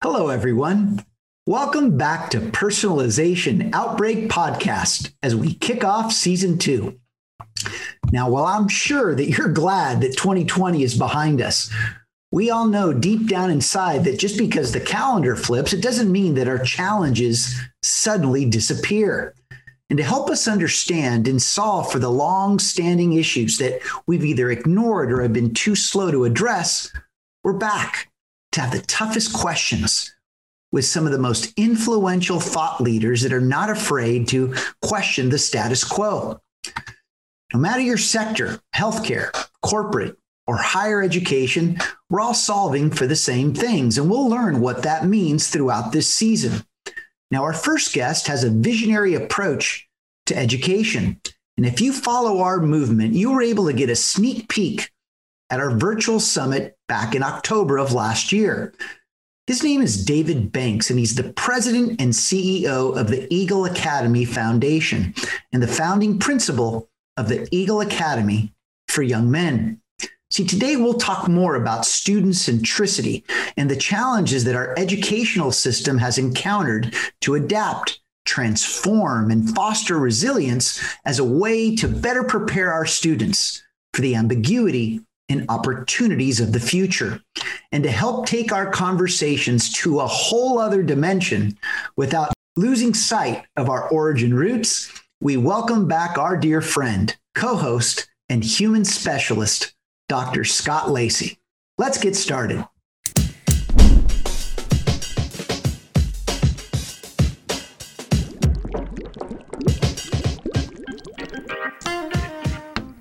Hello, everyone. Welcome back to Personalization Outbreak Podcast as we kick off Season 2. Now, while I'm sure that you're glad that 2020 is behind us, we all know deep down inside that just because the calendar flips, it doesn't mean that our challenges suddenly disappear. And to help us understand and solve for the long-standing issues that we've either ignored or have been too slow to address, we're back to have the toughest questions with some of the most influential thought leaders that are not afraid to question the status quo. No matter your sector, healthcare, corporate, or higher education, we're all solving for the same things, and we'll learn what that means throughout this season. Now, our first guest has a visionary approach to education, and if you follow our movement, you were able to get a sneak peek at our virtual summit back in October of last year. His name is David Banks, and he's the president and CEO of the Eagle Academy Foundation and the founding principal of the Eagle Academy for Young Men. See, today we'll talk more about student centricity and the challenges that our educational system has encountered to adapt, transform, and foster resilience as a way to better prepare our students for the ambiguity and opportunities of the future, and to help take our conversations to a whole other dimension without losing sight of our origin roots. We welcome back our dear friend, co-host, and human specialist, Dr. Scott Lacey. Let's get started.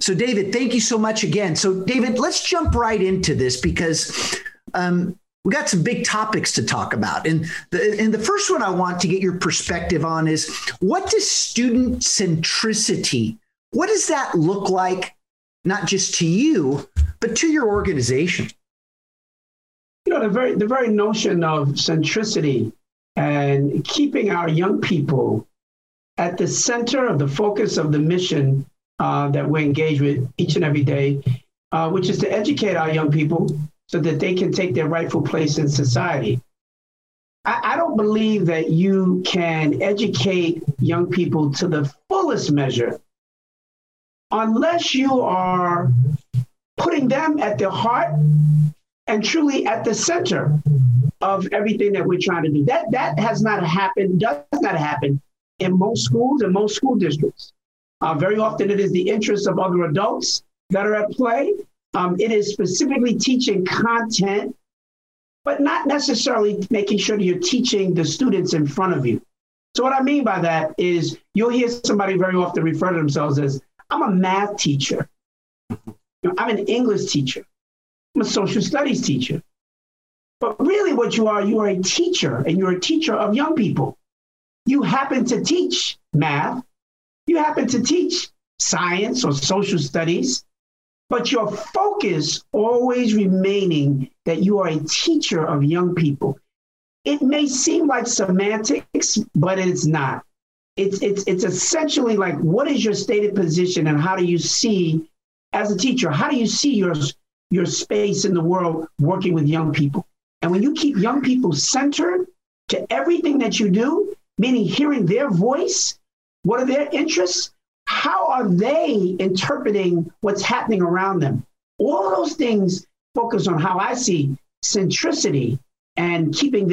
So, David, thank you so much again. So, David, let's jump right into this because we got some big topics to talk about. And the first one I want to get your perspective on is, what does student centricity, what does that look like, not just to you, but to your organization? You know, the very notion of centricity and keeping our young people at the center of the focus of the mission that we engage with each and every day, which is to educate our young people so that they can take their rightful place in society. I don't believe that you can educate young people to the fullest measure unless you are putting them at the heart and truly at the center of everything that we're trying to do. That has not happened, does not happen in most schools and most school districts. Very often it is the interests of other adults that are at play. It is specifically teaching content, but not necessarily making sure that you're teaching the students in front of you. So what I mean by that is, you'll hear somebody very often refer to themselves as, I'm a math teacher, I'm an English teacher, I'm a social studies teacher. But really what you are a teacher, and you're a teacher of young people. You happen to teach math. You happen to teach science or social studies, but your focus always remaining that you are a teacher of young people. It may seem like semantics, but it's not. It's essentially like, what is your stated position and how do you see, as a teacher, how do you see your space in the world working with young people? And when you keep young people centered to everything that you do, meaning hearing their voice, what are their interests? How are they interpreting what's happening around them? All of those things focus on how I see centricity and keeping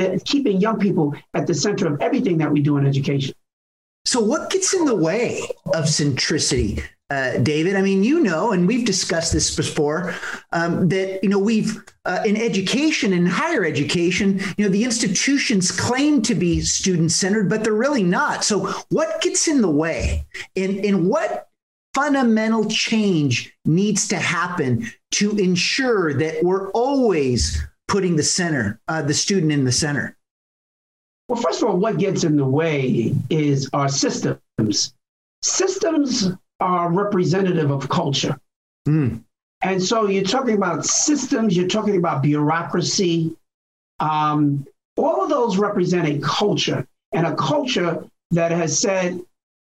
young people at the center of everything that we do in education. So what gets in the way of centricity, David? I mean, you know, and we've discussed this before, that, you know, we've in education and higher education, you know, the institutions claim to be student-centered, but they're really not. So what gets in the way, and what fundamental change needs to happen to ensure that we're always putting the student in the center? Well, first of all, what gets in the way is our systems. Systems are representative of culture. Mm. And so you're talking about systems, you're talking about bureaucracy. All of those represent a culture, and a culture that has said,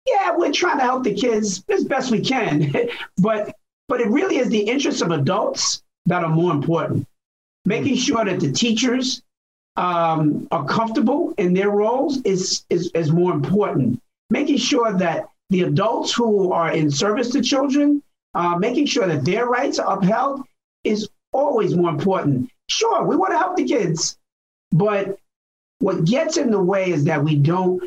yeah, we're trying to help the kids as best we can, but it really is the interests of adults that are more important. Making sure that the teachers are comfortable in their roles is more important. Making sure that the adults who are in service to children, making sure that their rights are upheld is always more important. Sure, we want to help the kids, but what gets in the way is that we don't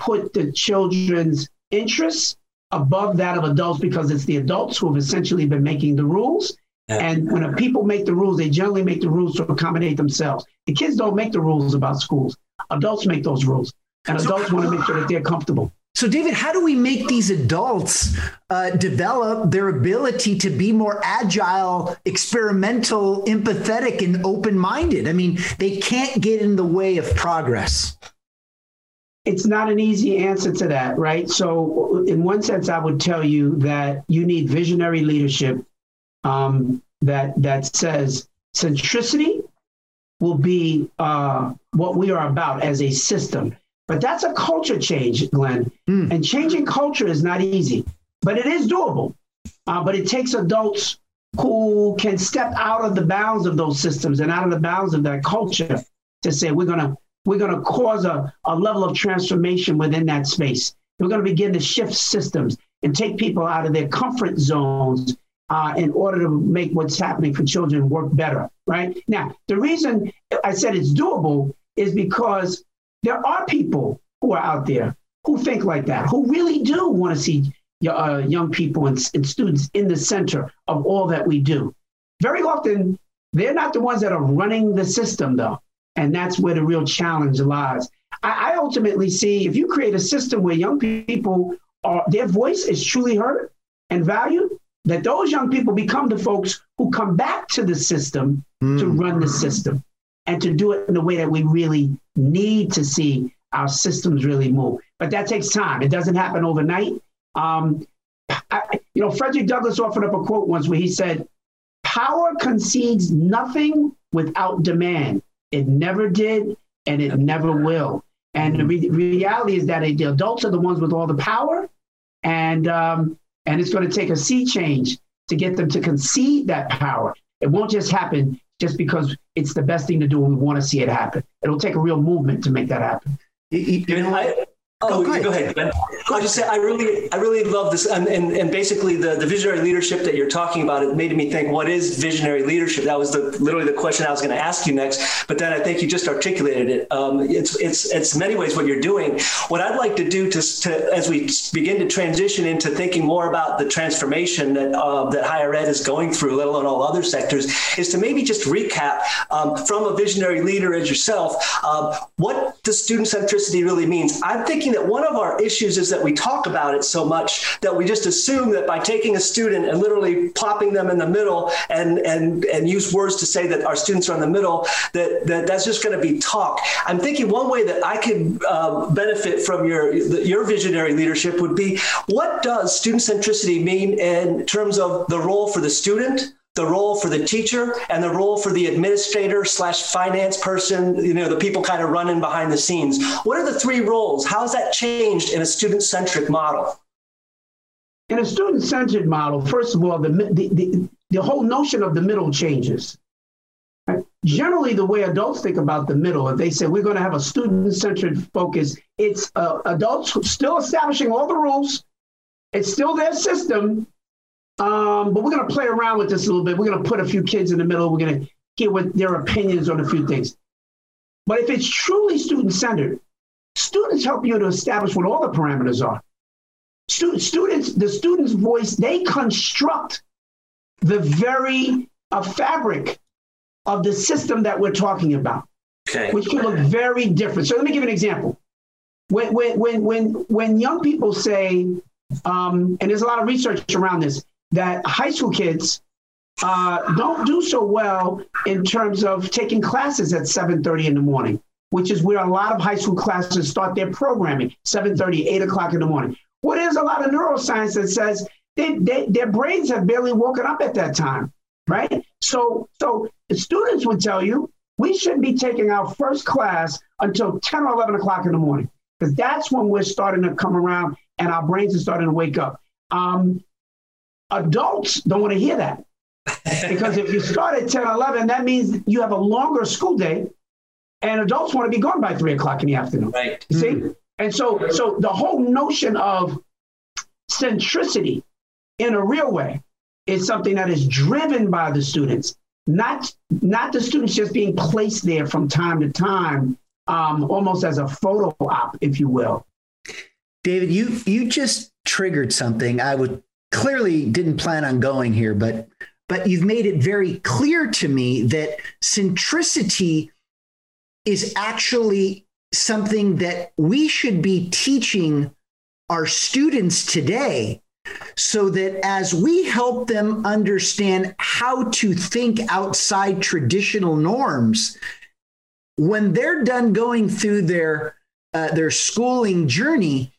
put the children's interests above that of adults, because it's the adults who have essentially been making the rules. Yeah. And when people make the rules, they generally make the rules to accommodate themselves. The kids don't make the rules about schools. Adults make those rules, and adults want to make sure that they're comfortable. So, David, how do we make these adults develop their ability to be more agile, experimental, empathetic, and open-minded? I mean, they can't get in the way of progress. It's not an easy answer to that, right? So in one sense, I would tell you that you need visionary leadership that says centricity will be what we are about as a system. But that's a culture change, Glenn. Mm. And changing culture is not easy, but it is doable. But it takes adults who can step out of the bounds of those systems and out of the bounds of that culture to say, we're going to cause a level of transformation within that space. We're going to begin to shift systems and take people out of their comfort zones in order to make what's happening for children work better, right? Now, the reason I said it's doable is because there are people who are out there who think like that, who really do want to see young people and students in the center of all that we do. Very often, they're not the ones that are running the system, though. And that's where the real challenge lies. I ultimately see, if you create a system where young people, their voice is truly heard and valued, that those young people become the folks who come back to the system to run the system, and to do it in the way that we really need to see our systems really move. But that takes time. It doesn't happen overnight. Frederick Douglass offered up a quote once where he said, "Power concedes nothing without demand. It never did, and it never will." And the reality is that the adults are the ones with all the power, and it's going to take a sea change to get them to concede that power. It won't just happen just because it's the best thing to do and we want to see it happen. It'll take a real movement to make that happen. Go ahead. I'll just say I really love this. And basically the visionary leadership that you're talking about, it made me think, what is visionary leadership? That was literally the question I was going to ask you next, but then I think you just articulated it. It's in many ways what you're doing. What I'd like to do to as we begin to transition into thinking more about the transformation that higher ed is going through, let alone all other sectors, is to maybe just recap from a visionary leader as yourself, what the student centricity really means. I'm thinking that one of our issues is that we talk about it so much that we just assume that by taking a student and literally plopping them in the middle and use words to say that our students are in the middle, that's just going to be talk. I'm thinking one way that I could benefit from your visionary leadership would be, what does student centricity mean in terms of the role for the student, the role for the teacher, and the role for the administrator / finance person, the people kind of running behind the scenes? What are the three roles? How has that changed in a student-centric model? In a student-centered model, first of all, the whole notion of the middle changes. Generally, the way adults think about the middle, if they say we're going to have a student-centered focus, it's adults still establishing all the rules. It's still their system. But we're going to play around with this a little bit. We're going to put a few kids in the middle. We're going to get what their opinions on a few things. But if it's truly student-centered, students help you to establish what all the parameters are. The student's voice, they construct the very fabric of the system that we're talking about, which can look very different. So let me give an example. When young people say, and there's a lot of research around this, that high school kids don't do so well in terms of taking classes at 7:30 in the morning. which is where a lot of high school classes start their programming, 7:30, 8 o'clock in the morning. Well, there's a lot of neuroscience that says their brains have barely woken up at that time, right? So students would tell you, we shouldn't be taking our first class until 10 or 11 o'clock in the morning, because that's when we're starting to come around and our brains are starting to wake up. Adults don't want to hear that, because if you start at 10, 11, that means you have a longer school day, and adults want to be gone by 3 o'clock in the afternoon. Right. You see? Mm-hmm. And so the whole notion of centricity in a real way is something that is driven by the students, not the students just being placed there from time to time, almost as a photo op, if you will. David, you just triggered something. I would clearly didn't plan on going here, but you've made it very clear to me that centricity is actually something that we should be teaching our students today, so that as we help them understand how to think outside traditional norms, when they're done going through their schooling journey,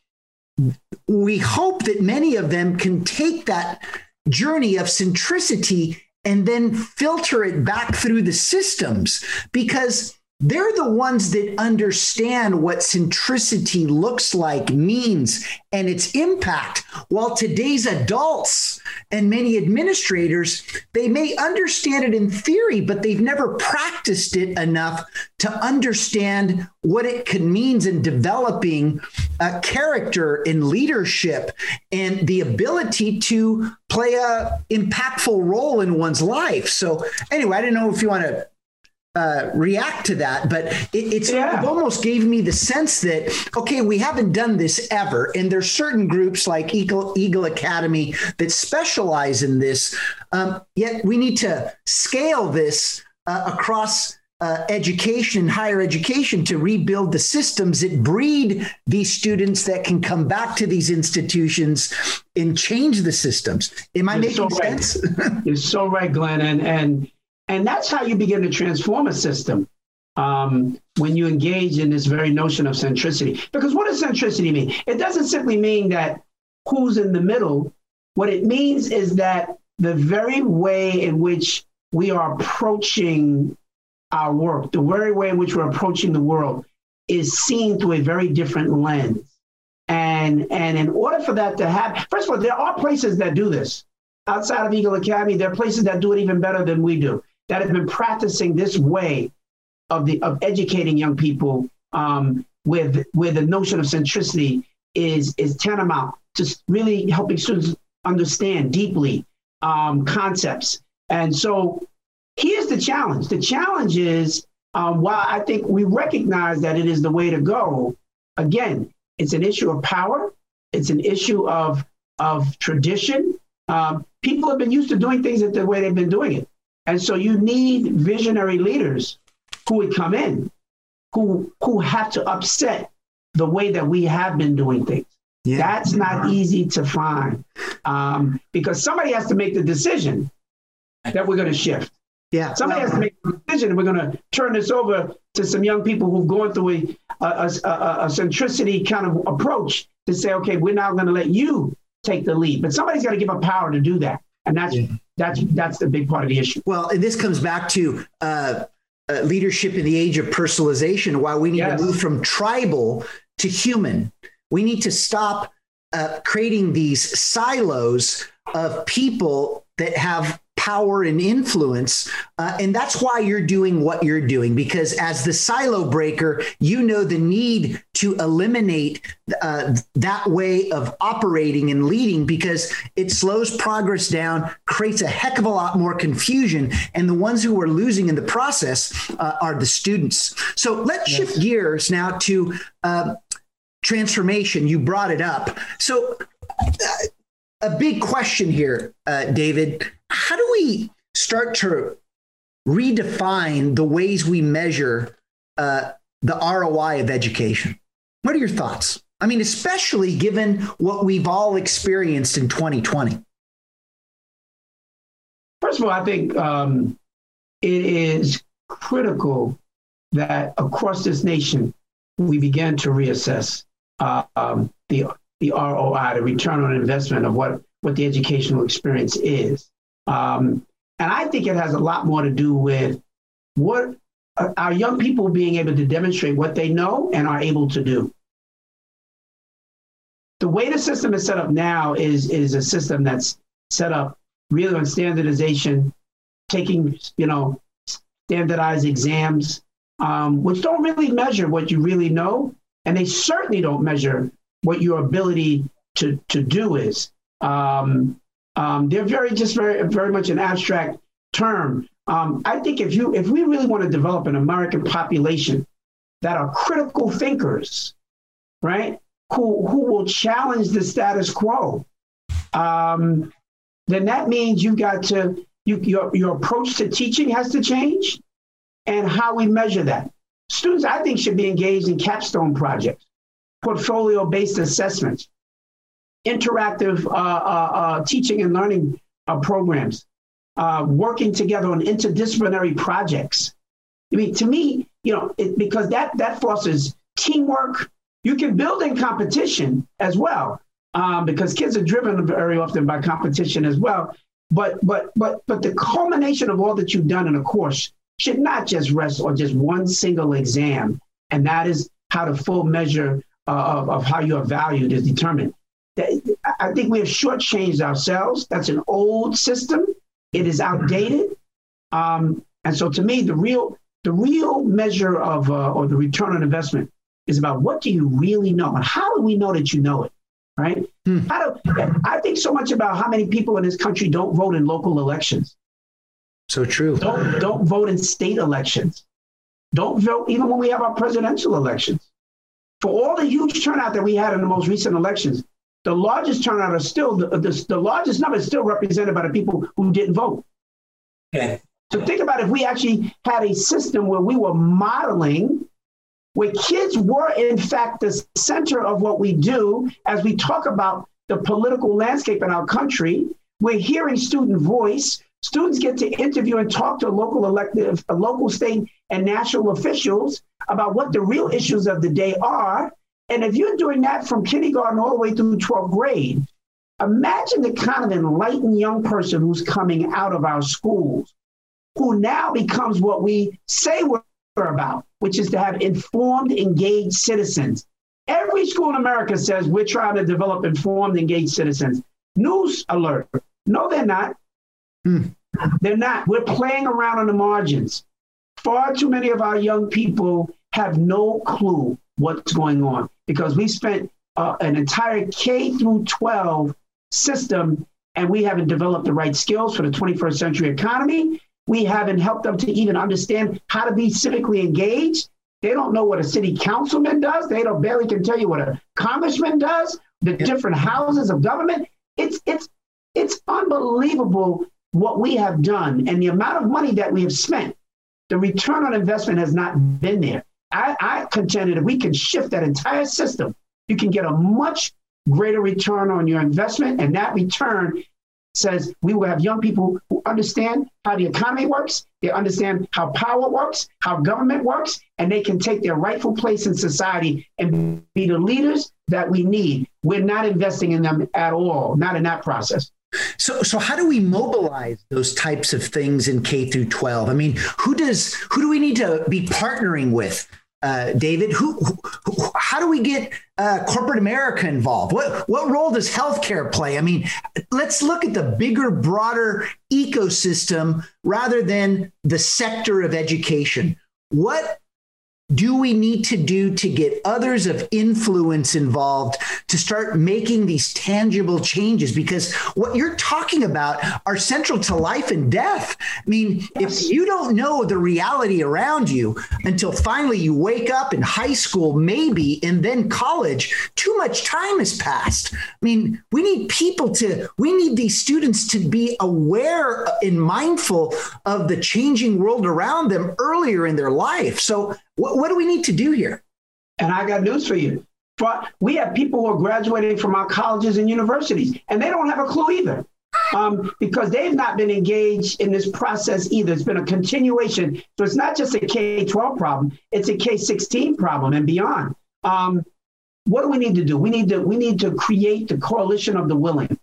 we hope that many of them can take that journey of centricity and then filter it back through the systems, because they're the ones that understand what centricity looks like, means, and its impact. While today's adults and many administrators, they may understand it in theory, but they've never practiced it enough to understand what it could mean in developing a character in leadership and the ability to play a impactful role in one's life. So anyway, I didn't know if you want to react to that, but it almost gave me the sense that, okay, we haven't done this ever. And there's certain groups like Eagle Academy that specialize in this. Yet we need to scale this across education, higher education, to rebuild the systems that breed these students that can come back to these institutions and change the systems. Am I making sense? You're so right, Glenn. And that's how you begin to transform a system, when you engage in this very notion of centricity. Because what does centricity mean? It doesn't simply mean that who's in the middle. What it means is that the very way in which we are approaching our work, the very way in which we're approaching the world, is seen through a very different lens. And in order for that to happen, first of all, there are places that do this. Outside of Eagle Academy, there are places that do it even better than we do, that have been practicing this way of educating young people, where the notion of centricity is tantamount to really helping students understand deeply concepts. And so here's the challenge. The challenge is, while I think we recognize that it is the way to go, again, it's an issue of power. It's an issue of tradition. People have been used to doing things the way they've been doing it. And so you need visionary leaders who would come in, who have to upset the way that we have been doing things. Yeah. That's not easy to find, because somebody has to make the decision that we're going to shift. Yeah, somebody has to make the decision that we're going to turn this over to some young people who've gone through a centricity kind of approach to say, okay, we're now going to let you take the lead. But somebody's got to give up power to do that. And that's the big part of the issue. Well, and this comes back to leadership in the age of personalization, why we need to move from tribal to human. We need to stop creating these silos of people that have power and influence. And that's why you're doing what you're doing, because as the silo breaker, you know the need to eliminate that way of operating and leading, because it slows progress down, creates a heck of a lot more confusion. And the ones who are losing in the process are the students. So let's shift gears now to transformation. You brought it up. So a big question here, David. How do we start to redefine the ways we measure the ROI of education? What are your thoughts? I mean, especially given what we've all experienced in 2020. First of all, I think it is critical that across this nation, we began to reassess the ROI, the return on investment of what the educational experience is. And I think it has a lot more to do with what our young people being able to demonstrate what they know and are able to do. The way the system is set up now is a system that's set up really on standardization, taking, standardized exams, which don't really measure what you really know. And they certainly don't measure what your ability to do is. They're very much an abstract term. I think if we really want to develop an American population that are critical thinkers, right, who will challenge the status quo, then that means your approach to teaching has to change, and how we measure that. Students, I think, should be engaged in capstone projects, portfolio-based assessments, interactive teaching and learning programs, working together on interdisciplinary projects. I mean, to me, because that fosters teamwork. You can build in competition as well, because kids are driven very often by competition as well. But the culmination of all that you've done in a course should not just rest on just one single exam, and that is how the full measure of how you are valued is determined. I think we have shortchanged ourselves. That's an old system. It is outdated. And so to me, the real measure of or the return on investment is about what do you really know and how do we know that you know it, right? I think so much about how many people in this country don't vote in local elections. So true. Don't vote in state elections. Don't vote even when we have our presidential elections. For all the huge turnout that we had in the most recent elections, the largest turnout is still the largest number is still represented by the people who didn't vote. Okay. So think about if we actually had a system where we were modeling, where kids were in fact the center of what we do as we talk about the political landscape in our country. We're hearing student voice. Students get to interview and talk to local, state, and national officials about what the real issues of the day are. And if you're doing that from kindergarten all the way through 12th grade, imagine the kind of enlightened young person who's coming out of our schools, who now becomes what we say we're about, which is to have informed, engaged citizens. Every school in America says we're trying to develop informed, engaged citizens. News alert. No, they're not. They're not. We're playing around on the margins. Far too many of our young people have no clue what's going on because we spent an entire K through 12 system and we haven't developed the right skills for the 21st century economy. We haven't helped them to even understand how to be civically engaged. They don't know what a city councilman does. They don't barely can tell you what a congressman does, the different houses of government. It's unbelievable what we have done and the amount of money that we have spent. The return on investment has not been there. I contend that if we can shift that entire system, you can get a much greater return on your investment. And that return says we will have young people who understand how the economy works, they understand how power works, how government works, and they can take their rightful place in society and be the leaders that we need. We're not investing in them at all, not in that process. So how do we mobilize those types of things in K through 12? I mean, who do we need to be partnering with, David? How do we get corporate America involved? What role does healthcare play? I mean, let's look at the bigger, broader ecosystem rather than the sector of education. What do we need to do to get others of influence involved to start making these tangible changes? Because what you're talking about are central to life and death. I mean, yes. If you don't know the reality around you until finally you wake up in high school, maybe, and then college, too much time has passed. I mean, we need these students to be aware and mindful of the changing world around them earlier in their life. So what do we need to do here? And I got news for you. We have people who are graduating from our colleges and universities, and they don't have a clue either. because they've not been engaged in this process either. It's been a continuation. So it's not just a K-12 problem. It's a K-16 problem and beyond. What do we need to do? We need to create the coalition of the willing,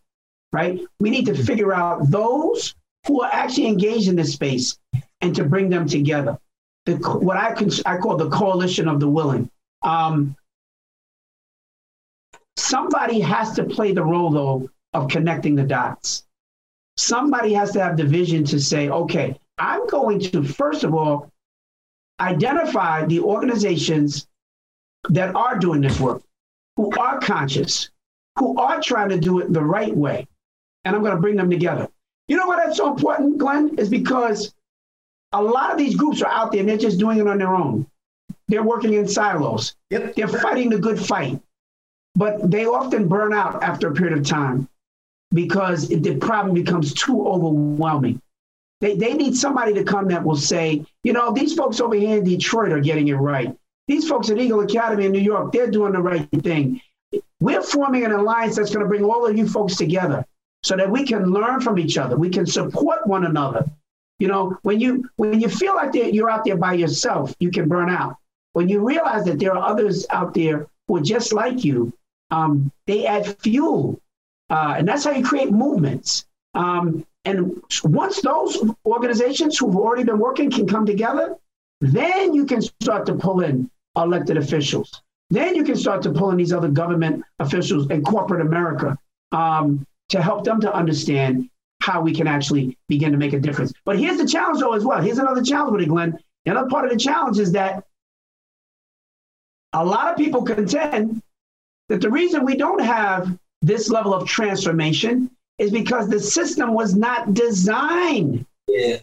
right? We need to figure out those who are actually engaged in this space and to bring them together. What I call the coalition of the willing. Somebody has to play the role, though, of connecting the dots. Somebody has to have the vision to say, okay, I'm going to, first of all, identify the organizations that are doing this work, who are conscious, who are trying to do it the right way. And I'm going to bring them together. You know why that's so important, Glenn? Is because a lot of these groups are out there and they're just doing it on their own. They're working in silos. Yep. They're fighting the good fight. But they often burn out after a period of time because the problem becomes too overwhelming. They need somebody to come that will say, you know, these folks over here in Detroit are getting it right. These folks at Eagle Academy in New York, they're doing the right thing. We're forming an alliance that's going to bring all of you folks together so that we can learn from each other. We can support one another. You know, when you feel like you're out there by yourself, you can burn out. When you realize that there are others out there who are just like you, they add fuel. And that's how you create movements. And once those organizations who've already been working can come together, then you can start to pull in elected officials. Then you can start to pull in these other government officials and corporate America to help them to understand how we can actually begin to make a difference. But here's the challenge, though, as well. Here's another challenge with it, Glenn. Another part of the challenge is that a lot of people contend that the reason we don't have this level of transformation is because the system was not designed to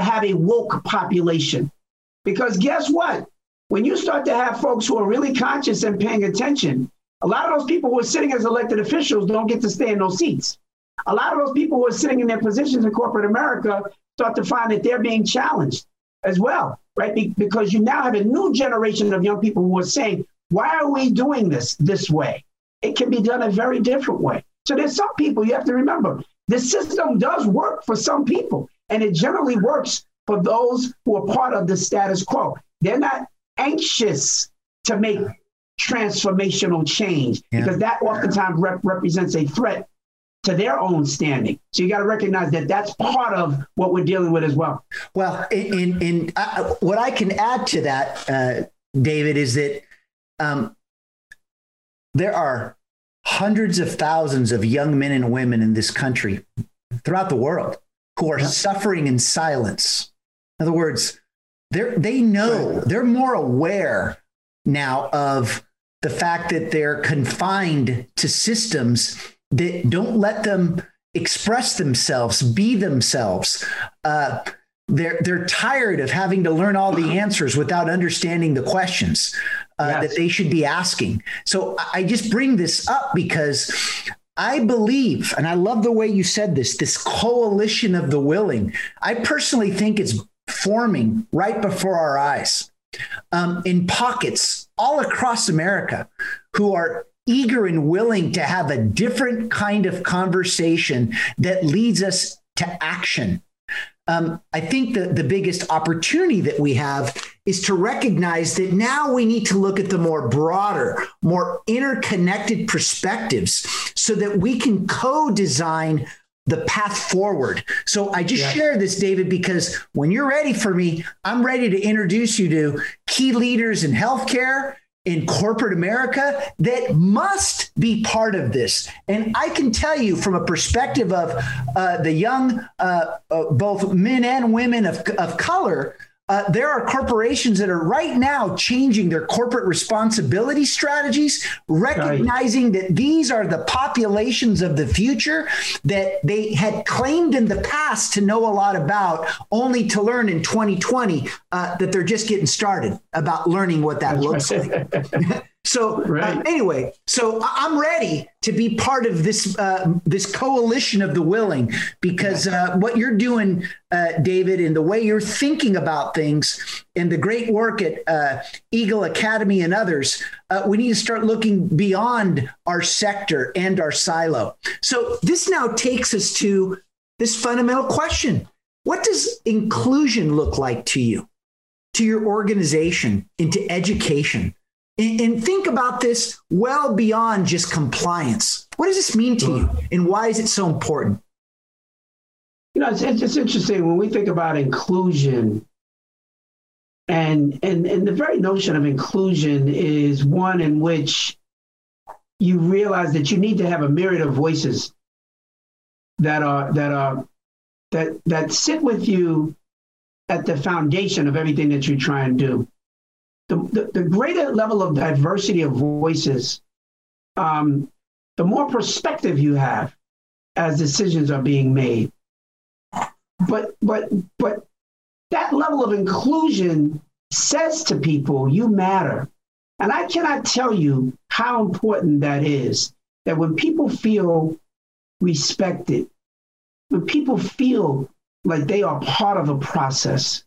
have a woke population. Because guess what? When you start to have folks who are really conscious and paying attention, a lot of those people who are sitting as elected officials don't get to stay in those seats. A lot of those people who are sitting in their positions in corporate America start to find that they're being challenged as well, right? Because you now have a new generation of young people who are saying, why are we doing this way? It can be done a very different way. So there's some people you have to remember. The system does work for some people, and it generally works for those who are part of the status quo. They're not anxious to make transformational change because that oftentimes represents a threat to their own standing. So you got to recognize that that's part of what we're dealing with as well. Well, what I can add to that, David, is that there are hundreds of thousands of young men and women in this country throughout the world who are suffering in silence. In other words, they're more aware now of the fact that they're confined to systems that don't let them express themselves, be themselves. They're tired of having to learn all the answers without understanding the questions that they should be asking. So I just bring this up because I believe, and I love the way you said this coalition of the willing. I personally think it's forming right before our eyes in pockets all across America who are eager and willing to have a different kind of conversation that leads us to action. I think the biggest opportunity that we have is to recognize that now we need to look at the more broader, more interconnected perspectives so that we can co-design the path forward. So I just share this, David, because when you're ready for me, I'm ready to introduce you to key leaders in healthcare, in corporate America, that must be part of this. And I can tell you from a perspective of the young, both men and women of color, there are corporations that are right now changing their corporate responsibility strategies, recognizing that these are the populations of the future that they had claimed in the past to know a lot about, only to learn in 2020 that they're just getting started about learning what that looks like. So anyway, so I'm ready to be part of this this coalition of the willing, because what you're doing, David, and the way you're thinking about things and the great work at Eagle Academy and others, we need to start looking beyond our sector and our silo. So this now takes us to this fundamental question. What does inclusion look like to you, to your organization, and to education? And think about this well beyond just compliance. What does this mean to you, and why is it so important? You know, it's interesting when we think about inclusion, and the very notion of inclusion is one in which you realize that you need to have a myriad of voices that sit with you at the foundation of everything that you try and do. The greater level of diversity of voices, the more perspective you have as decisions are being made. But that level of inclusion says to people, you matter. And I cannot tell you how important that is, that when people feel respected, when people feel like they are part of a process,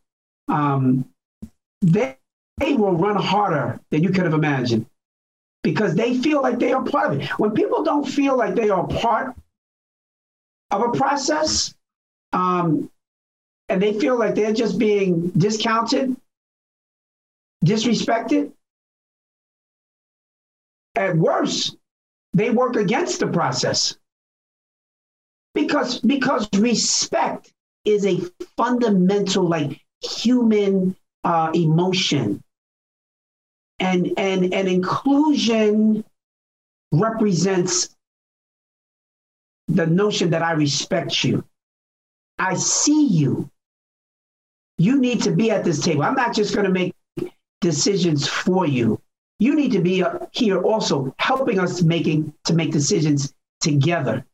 they will run harder than you could have imagined, because they feel like they are part of it. When people don't feel like they are part of a process, and they feel like they're just being discounted, disrespected, at worst, they work against the process. Because respect is a fundamental, like, human emotion. And inclusion represents the notion that I respect you. I see you. You need to be at this table. I'm not just going to make decisions for you. You need to be here also helping us to make decisions together.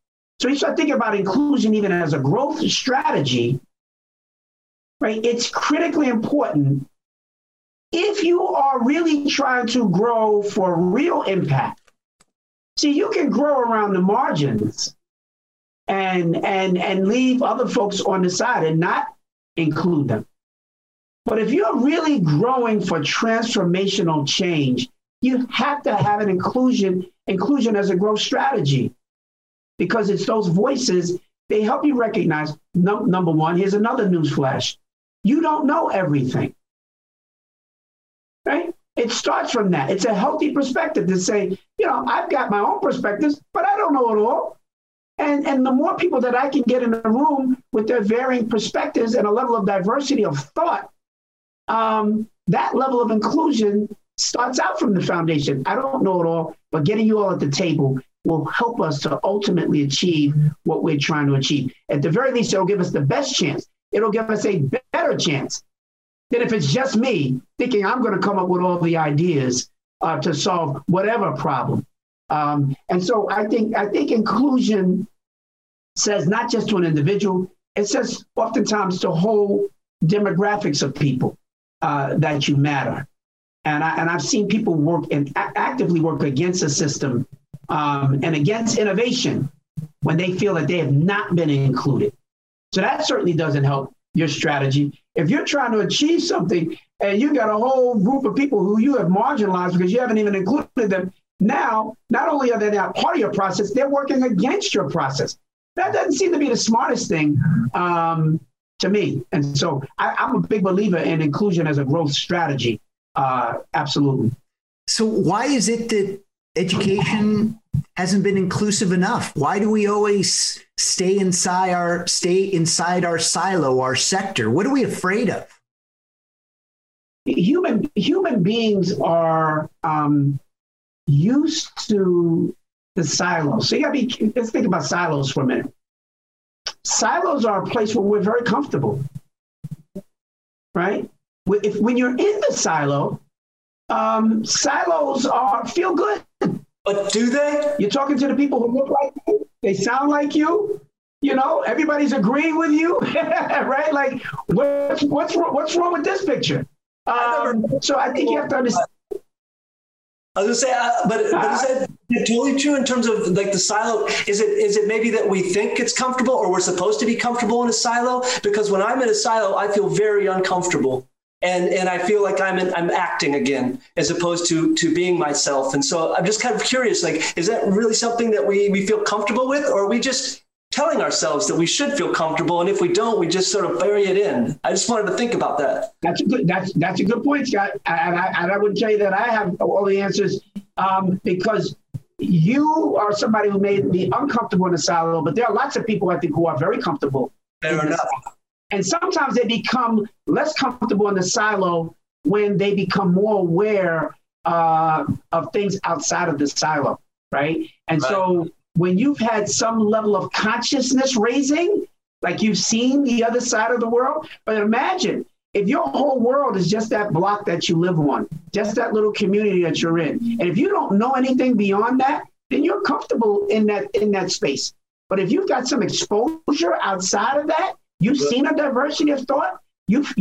So you start thinking about inclusion even as a growth strategy, right? It's critically important. If you are really trying to grow for real impact, see, you can grow around the margins and leave other folks on the side and not include them. But if you're really growing for transformational change, you have to have an inclusion as a growth strategy, because it's those voices, they help you recognize, number one, here's another newsflash. You don't know everything, right? It starts from that. It's a healthy perspective to say, you know, I've got my own perspectives, but I don't know it all. And the more people that I can get in a room with their varying perspectives and a level of diversity of thought, that level of inclusion starts out from the foundation. I don't know it all, but getting you all at the table will help us to ultimately achieve what we're trying to achieve. At the very least, it'll give us the best chance. It'll give us a better chance than if it's just me thinking I'm going to come up with all the ideas to solve whatever problem. And so I think inclusion says not just to an individual, it says oftentimes to whole demographics of people that you matter. And I've seen people work and actively work against a system and against innovation when they feel that they have not been included. So that certainly doesn't help your strategy. If you're trying to achieve something and you got a whole group of people who you have marginalized because you haven't even included them, now, not only are they not part of your process, they're working against your process. That doesn't seem to be the smartest thing to me. And so I'm a big believer in inclusion as a growth strategy. Absolutely. So why is it that education hasn't been inclusive enough? Why do we always stay inside our silo, our sector? What are we afraid of? Human beings are used to the silos. So let's think about silos for a minute. Silos are a place where we're very comfortable, right? When you're in the silo, silos feel good. But do they? You're talking to the people who look like you. They sound like you. You know, everybody's agreeing with you, right? Like, what's wrong with this picture? So I think you have to understand. I was gonna say, but is that totally true in terms of like the silo? Is it maybe that we think it's comfortable, or we're supposed to be comfortable in a silo? Because when I'm in a silo, I feel very uncomfortable, and I feel like I'm acting again as opposed to being myself. And so I'm just kind of curious, like, is that really something that we feel comfortable with, or are we just telling ourselves that we should feel comfortable, and if we don't, we just sort of bury it in? I just wanted to think about that. That's a good point, Scott. And I would say that I have all the answers, because you are somebody who made me uncomfortable in the silo, but there are lots of people, I think, who are very comfortable. Fair enough. And sometimes they become less comfortable in the silo when they become more aware of things outside of the silo, right? And right. So when you've had some level of consciousness raising, like you've seen the other side of the world, but imagine if your whole world is just that block that you live on, just that little community that you're in. And if you don't know anything beyond that, then you're comfortable in that space. But if you've got some exposure outside of that, you've seen a diversity of thought, you've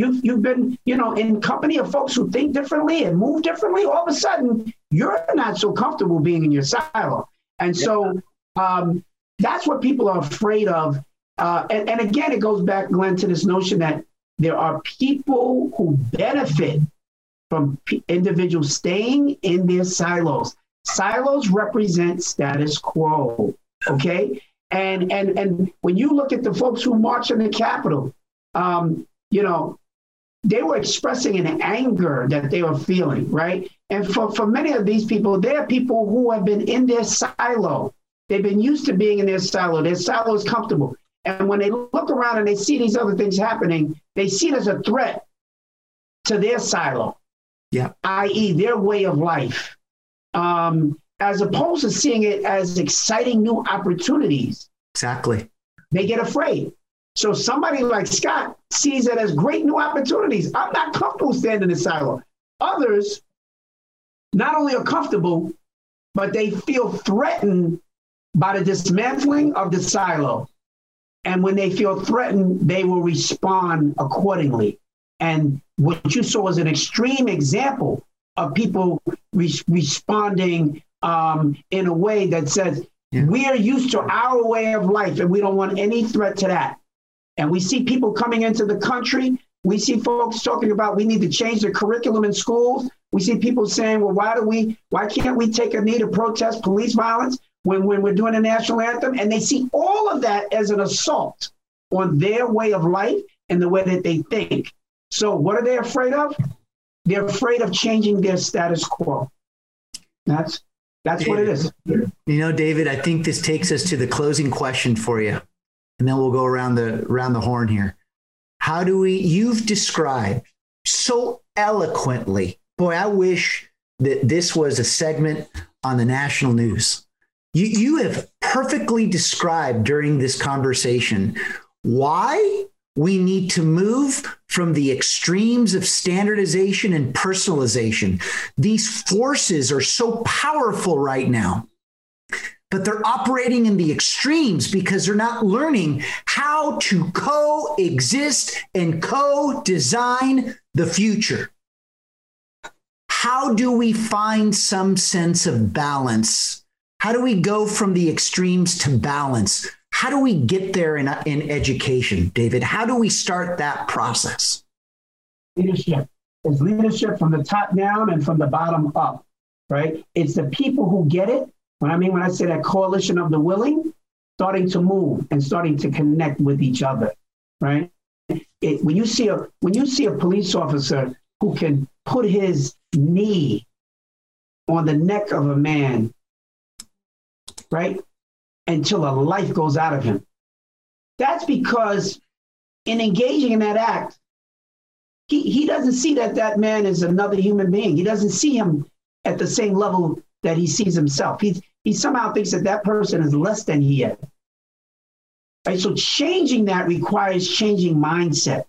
been, in company of folks who think differently and move differently, all of a sudden, you're not so comfortable being in your silo. And so, that's what people are afraid of. And again, it goes back, Glenn, to this notion that there are people who benefit from individuals staying in their silos. Silos represent status quo, okay? And when you look at the folks who march on the Capitol, they were expressing an anger that they were feeling, right? And for many of these people, they are people who have been in their silo. They've been used to being in their silo. Their silo is comfortable. And when they look around and they see these other things happening, they see it as a threat to their silo, i.e. their way of life, as opposed to seeing it as exciting new opportunities. Exactly. They get afraid. So somebody like Scott sees it as great new opportunities. I'm not comfortable standing in the silo. Others not only are comfortable, but they feel threatened by the dismantling of the silo. And when they feel threatened, they will respond accordingly. And what you saw is an extreme example of people responding in a way that says, we are used to our way of life and we don't want any threat to that. And we see people coming into the country. We see folks talking about we need to change the curriculum in schools. We see people saying, well, why can't we take a knee to protest police violence when we're doing a national anthem? And they see all of that as an assault on their way of life and the way that they think. So what are they afraid of? They're afraid of changing their status quo. That's what it is. David, I think this takes us to the closing question for you. And then we'll go around the horn here. You've described so eloquently, boy, I wish that this was a segment on the national news. You have perfectly described during this conversation why we need to move from the extremes of standardization and personalization. These forces are so powerful right now, but they're operating in the extremes because they're not learning how to coexist and co-design the future. How do we find some sense of balance? How do we go from the extremes to balance? How do we get there in education, David? How do we start that process? Leadership. It's leadership from the top down and from the bottom up, right? It's the people who get it. When I say that coalition of the willing, starting to move and starting to connect with each other, right? When you see a police officer who can put his knee on the neck of a man, right, until a life goes out of him, that's because in engaging in that act, he doesn't see that man is another human being. He doesn't see him at the same level that he sees himself. He somehow thinks that person is less than he is. Right? So changing that requires changing mindset.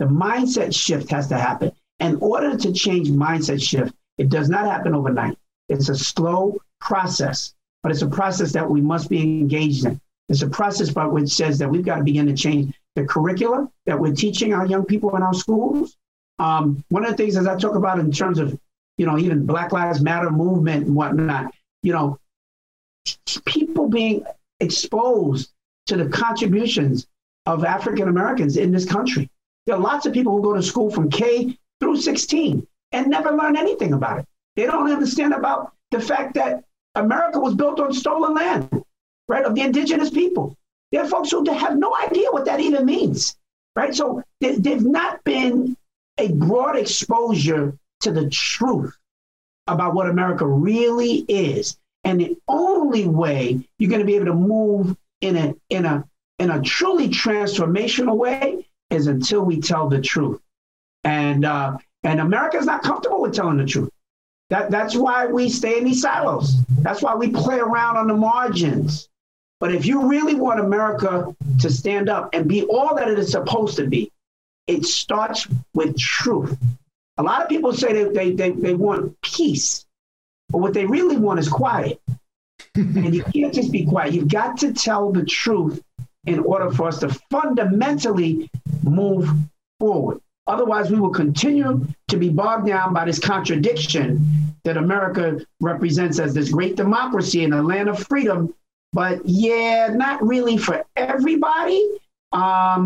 The mindset shift has to happen. In order to change mindset shift, it does not happen overnight. It's a slow process, but it's a process that we must be engaged in. It's a process by which says that we've got to begin to change the curricula that we're teaching our young people in our schools. One of the things, as I talk about in terms of you know, even Black Lives Matter movement and whatnot, you know, people being exposed to the contributions of African Americans in this country. There are lots of people who go to school from K through 16 and never learn anything about it. They don't understand about the fact that America was built on stolen land, right, of the indigenous people. There are folks who have no idea what that even means, right? So there's not been a broad exposure to the truth about what America really is. And the only way you're going to be able to move in a truly transformational way is until we tell the truth. And America is not comfortable with telling the truth. That's why we stay in these silos. That's why we play around on the margins. But if you really want America to stand up and be all that it is supposed to be, it starts with truth. A lot of people say they want peace, but what they really want is quiet. And you can't just be quiet. You've got to tell the truth in order for us to fundamentally move forward. Otherwise, we will continue to be bogged down by this contradiction that America represents as this great democracy and a land of freedom. But yeah, not really for everybody. But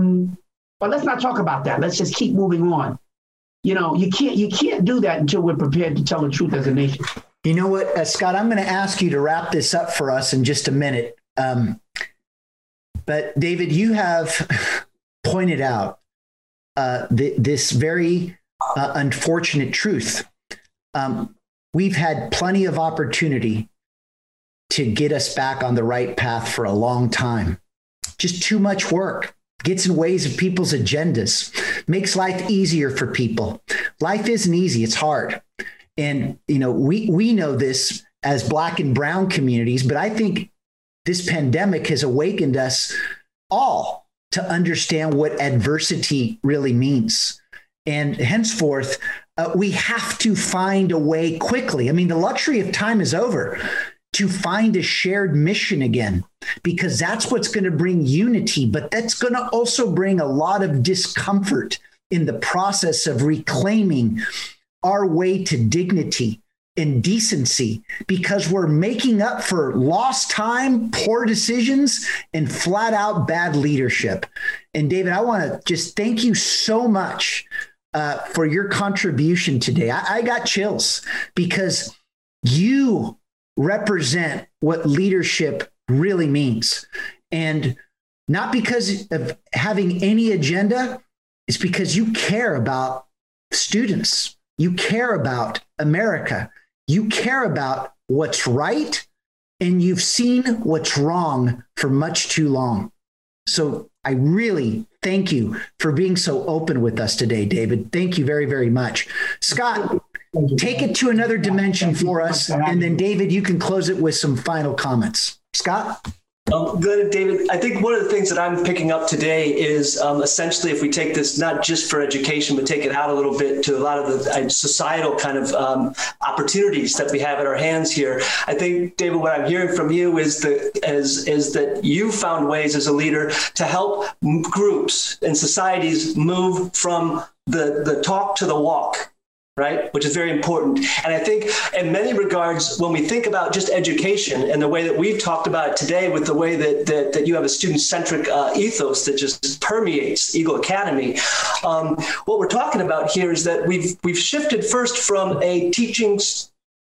let's not talk about that. Let's just keep moving on. You know, you can't do that until we're prepared to tell the truth as a nation. You know what, Scott, I'm going to ask you to wrap this up for us in just a minute. But David, you have pointed out this very unfortunate truth. We've had plenty of opportunity to get us back on the right path for a long time. Just too much work gets in ways of people's agendas, makes life easier for people. Life isn't easy. It's hard. And, you know, we know this as Black and brown communities, but I think this pandemic has awakened us all to understand what adversity really means. And henceforth, we have to find a way quickly. I mean, the luxury of time is over to find a shared mission again, because that's what's going to bring unity, but that's going to also bring a lot of discomfort in the process of reclaiming our way to dignity and decency, because we're making up for lost time, poor decisions, and flat out bad leadership. And David, I want to just thank you so much for your contribution today. I got chills because you represent what leadership really means. And not because of having any agenda, it's because you care about students. You care about America. You care about what's right, and you've seen what's wrong for much too long. So I really thank you for being so open with us today, David. Thank you very, very much. Scott, take it to another dimension for us. And then David, you can close it with some final comments. Scott? Good, David. I think one of the things that I'm picking up today is essentially if we take this not just for education, but take it out a little bit to a lot of the societal kind of opportunities that we have at our hands here. I think, David, what I'm hearing from you is that you found ways as a leader to help groups and societies move from the talk to the walk. Right, which is very important. And I think in many regards, when we think about just education and the way that we've talked about it today with the way that you have a student-centric ethos that just permeates Eagle Academy, what we're talking about here is that we've shifted first from a teaching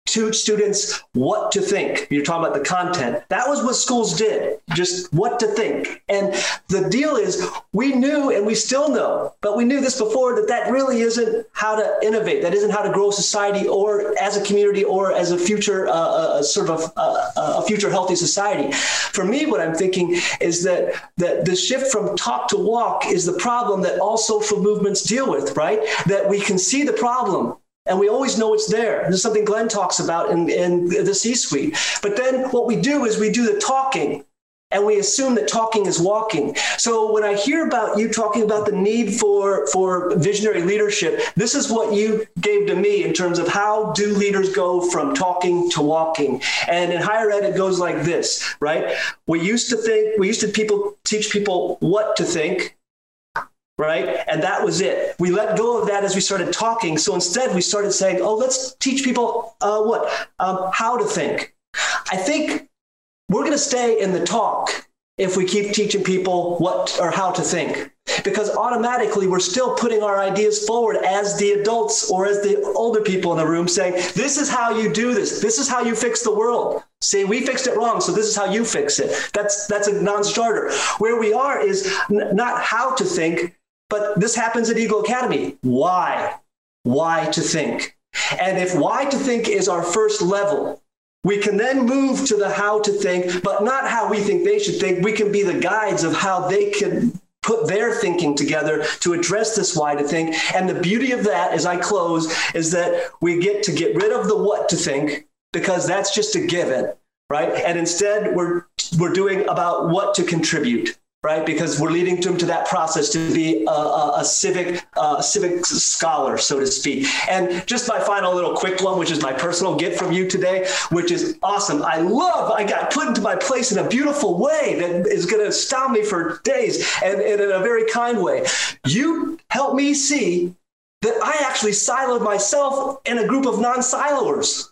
to students what to think. You're talking about the content. That was what schools did, just what to think. And the deal is we knew, and we still know, but we knew this before, that really isn't how to innovate. That isn't how to grow society or as a community or as a future a future healthy society. For me, what I'm thinking is that the shift from talk to walk is the problem that all social movements deal with, right? That we can see the problem. And we always know it's there. This is something Glenn talks about in the C-suite. But then what we do is we do the talking, and we assume that talking is walking. So when I hear about you talking about the need for visionary leadership, this is what you gave to me in terms of how do leaders go from talking to walking. And in higher ed, it goes like this, right? We used to people teach people what to think. right? And that was it. We let go of that as we started talking. So instead we started saying, oh, let's teach people how to think. I think we're going to stay in the talk if we keep teaching people what or how to think, because automatically we're still putting our ideas forward as the adults or as the older people in the room saying, this is how you do this. This is how you fix the world. See, we fixed it wrong, so this is how you fix it. That's a non-starter. Where we are is not how to think, but this happens at Eagle Academy. Why? Why to think? And if why to think is our first level, we can then move to the how to think, but not how we think they should think. We can be the guides of how they can put their thinking together to address this why to think. And the beauty of that, as I close, is that we get to get rid of the what to think, because that's just a given, right? And instead we're doing about what to contribute, right? Because we're leading them to that process to be a civic scholar, so to speak. And just my final little quick one, which is my personal gift from you today, which is awesome. I got put into my place in a beautiful way that is going to astound me for days, and in a very kind way. You helped me see that I actually siloed myself in a group of non-siloers.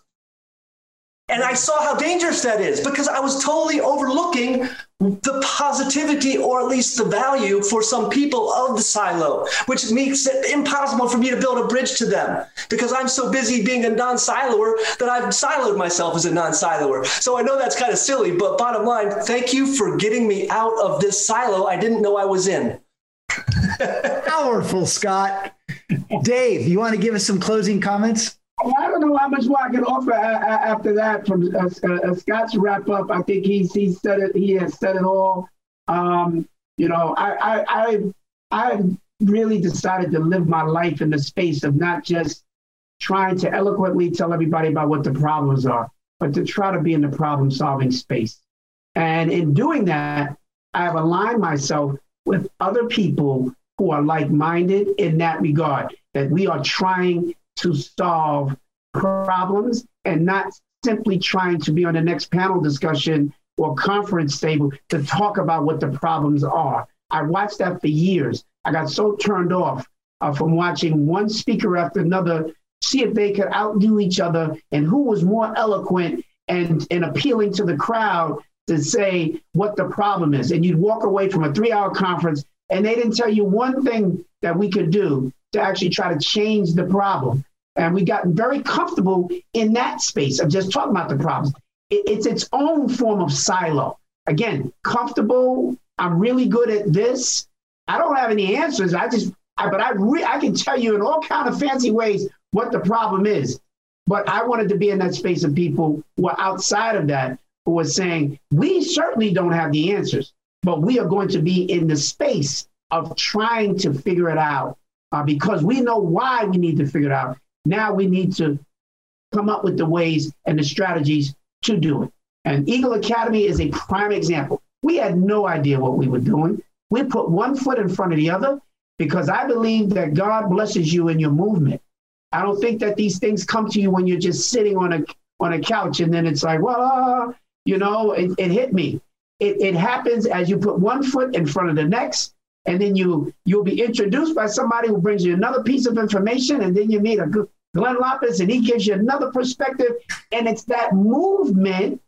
And I saw how dangerous that is, because I was totally overlooking the positivity, or at least the value for some people of the silo, which makes it impossible for me to build a bridge to them, because I'm so busy being a non-siloer that I've siloed myself as a non-siloer. So I know that's kind of silly, but bottom line, thank you for getting me out of this silo I didn't know I was in. Powerful, Scott. Dave, you want to give us some closing comments? I don't know how much more I can offer after that from Scott's wrap up. I think he's said it. He has said it all. I really decided to live my life in the space of not just trying to eloquently tell everybody about what the problems are, but to try to be in the problem solving space. And in doing that, I've aligned myself with other people who are like minded in that regard, that we are trying to solve problems and not simply trying to be on the next panel discussion or conference table to talk about what the problems are. I watched that for years. I got so turned off from watching one speaker after another, see if they could outdo each other and who was more eloquent and appealing to the crowd to say what the problem is. And you'd walk away from a 3-hour conference and they didn't tell you one thing that we could do to actually try to change the problem. And we got very comfortable in that space of just talking about the problems. It's its own form of silo. Again, comfortable. I'm really good at this. I don't have any answers. I can tell you in all kinds of fancy ways what the problem is. But I wanted to be in that space of people who are outside of that, who are saying, we certainly don't have the answers, but we are going to be in the space of trying to figure it out. Because we know why we need to figure it out. Now we need to come up with the ways and the strategies to do it. And Eagle Academy is a prime example. We had no idea what we were doing. We put one foot in front of the other, because I believe that God blesses you in your movement. I don't think that these things come to you when you're just sitting on a couch and then it's like, well, it hit me. It happens as you put one foot in front of the next. And then you'll be introduced by somebody who brings you another piece of information. And then you meet a Glenn Yopis and he gives you another perspective. And it's that movement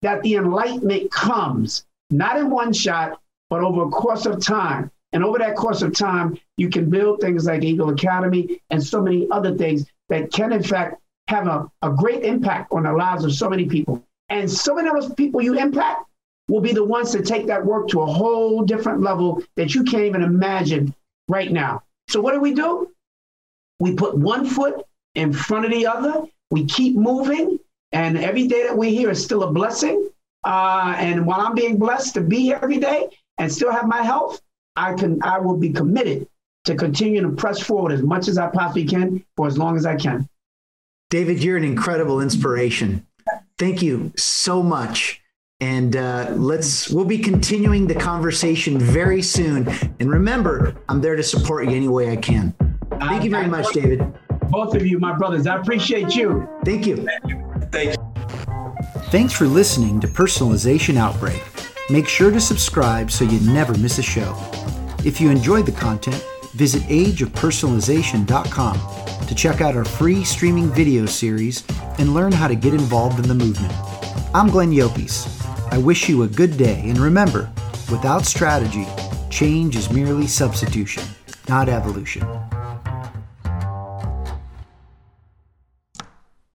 that the enlightenment comes, not in one shot, but over a course of time. And over that course of time, you can build things like Eagle Academy and so many other things that can, in fact, have a great impact on the lives of so many people. And so many of those people you impact will be the ones to take that work to a whole different level that you can't even imagine right now. So what do? We put one foot in front of the other. We keep moving. And every day that we're here is still a blessing. And while I'm being blessed to be here every day and still have my health, I will be committed to continue to press forward as much as I possibly can for as long as I can. David, you're an incredible inspiration. Thank you so much. And we'll be continuing the conversation very soon. And remember, I'm there to support you any way I can. Thank you very much, David. Both of you, my brothers, I appreciate you. Thank you. Thank you. Thanks for listening to Personalization Outbreak. Make sure to subscribe so you never miss a show. If you enjoyed the content, visit ageofpersonalization.com to check out our free streaming video series and learn how to get involved in the movement. I'm Glenn Yopis. I wish you a good day, and remember, without strategy, change is merely substitution, not evolution.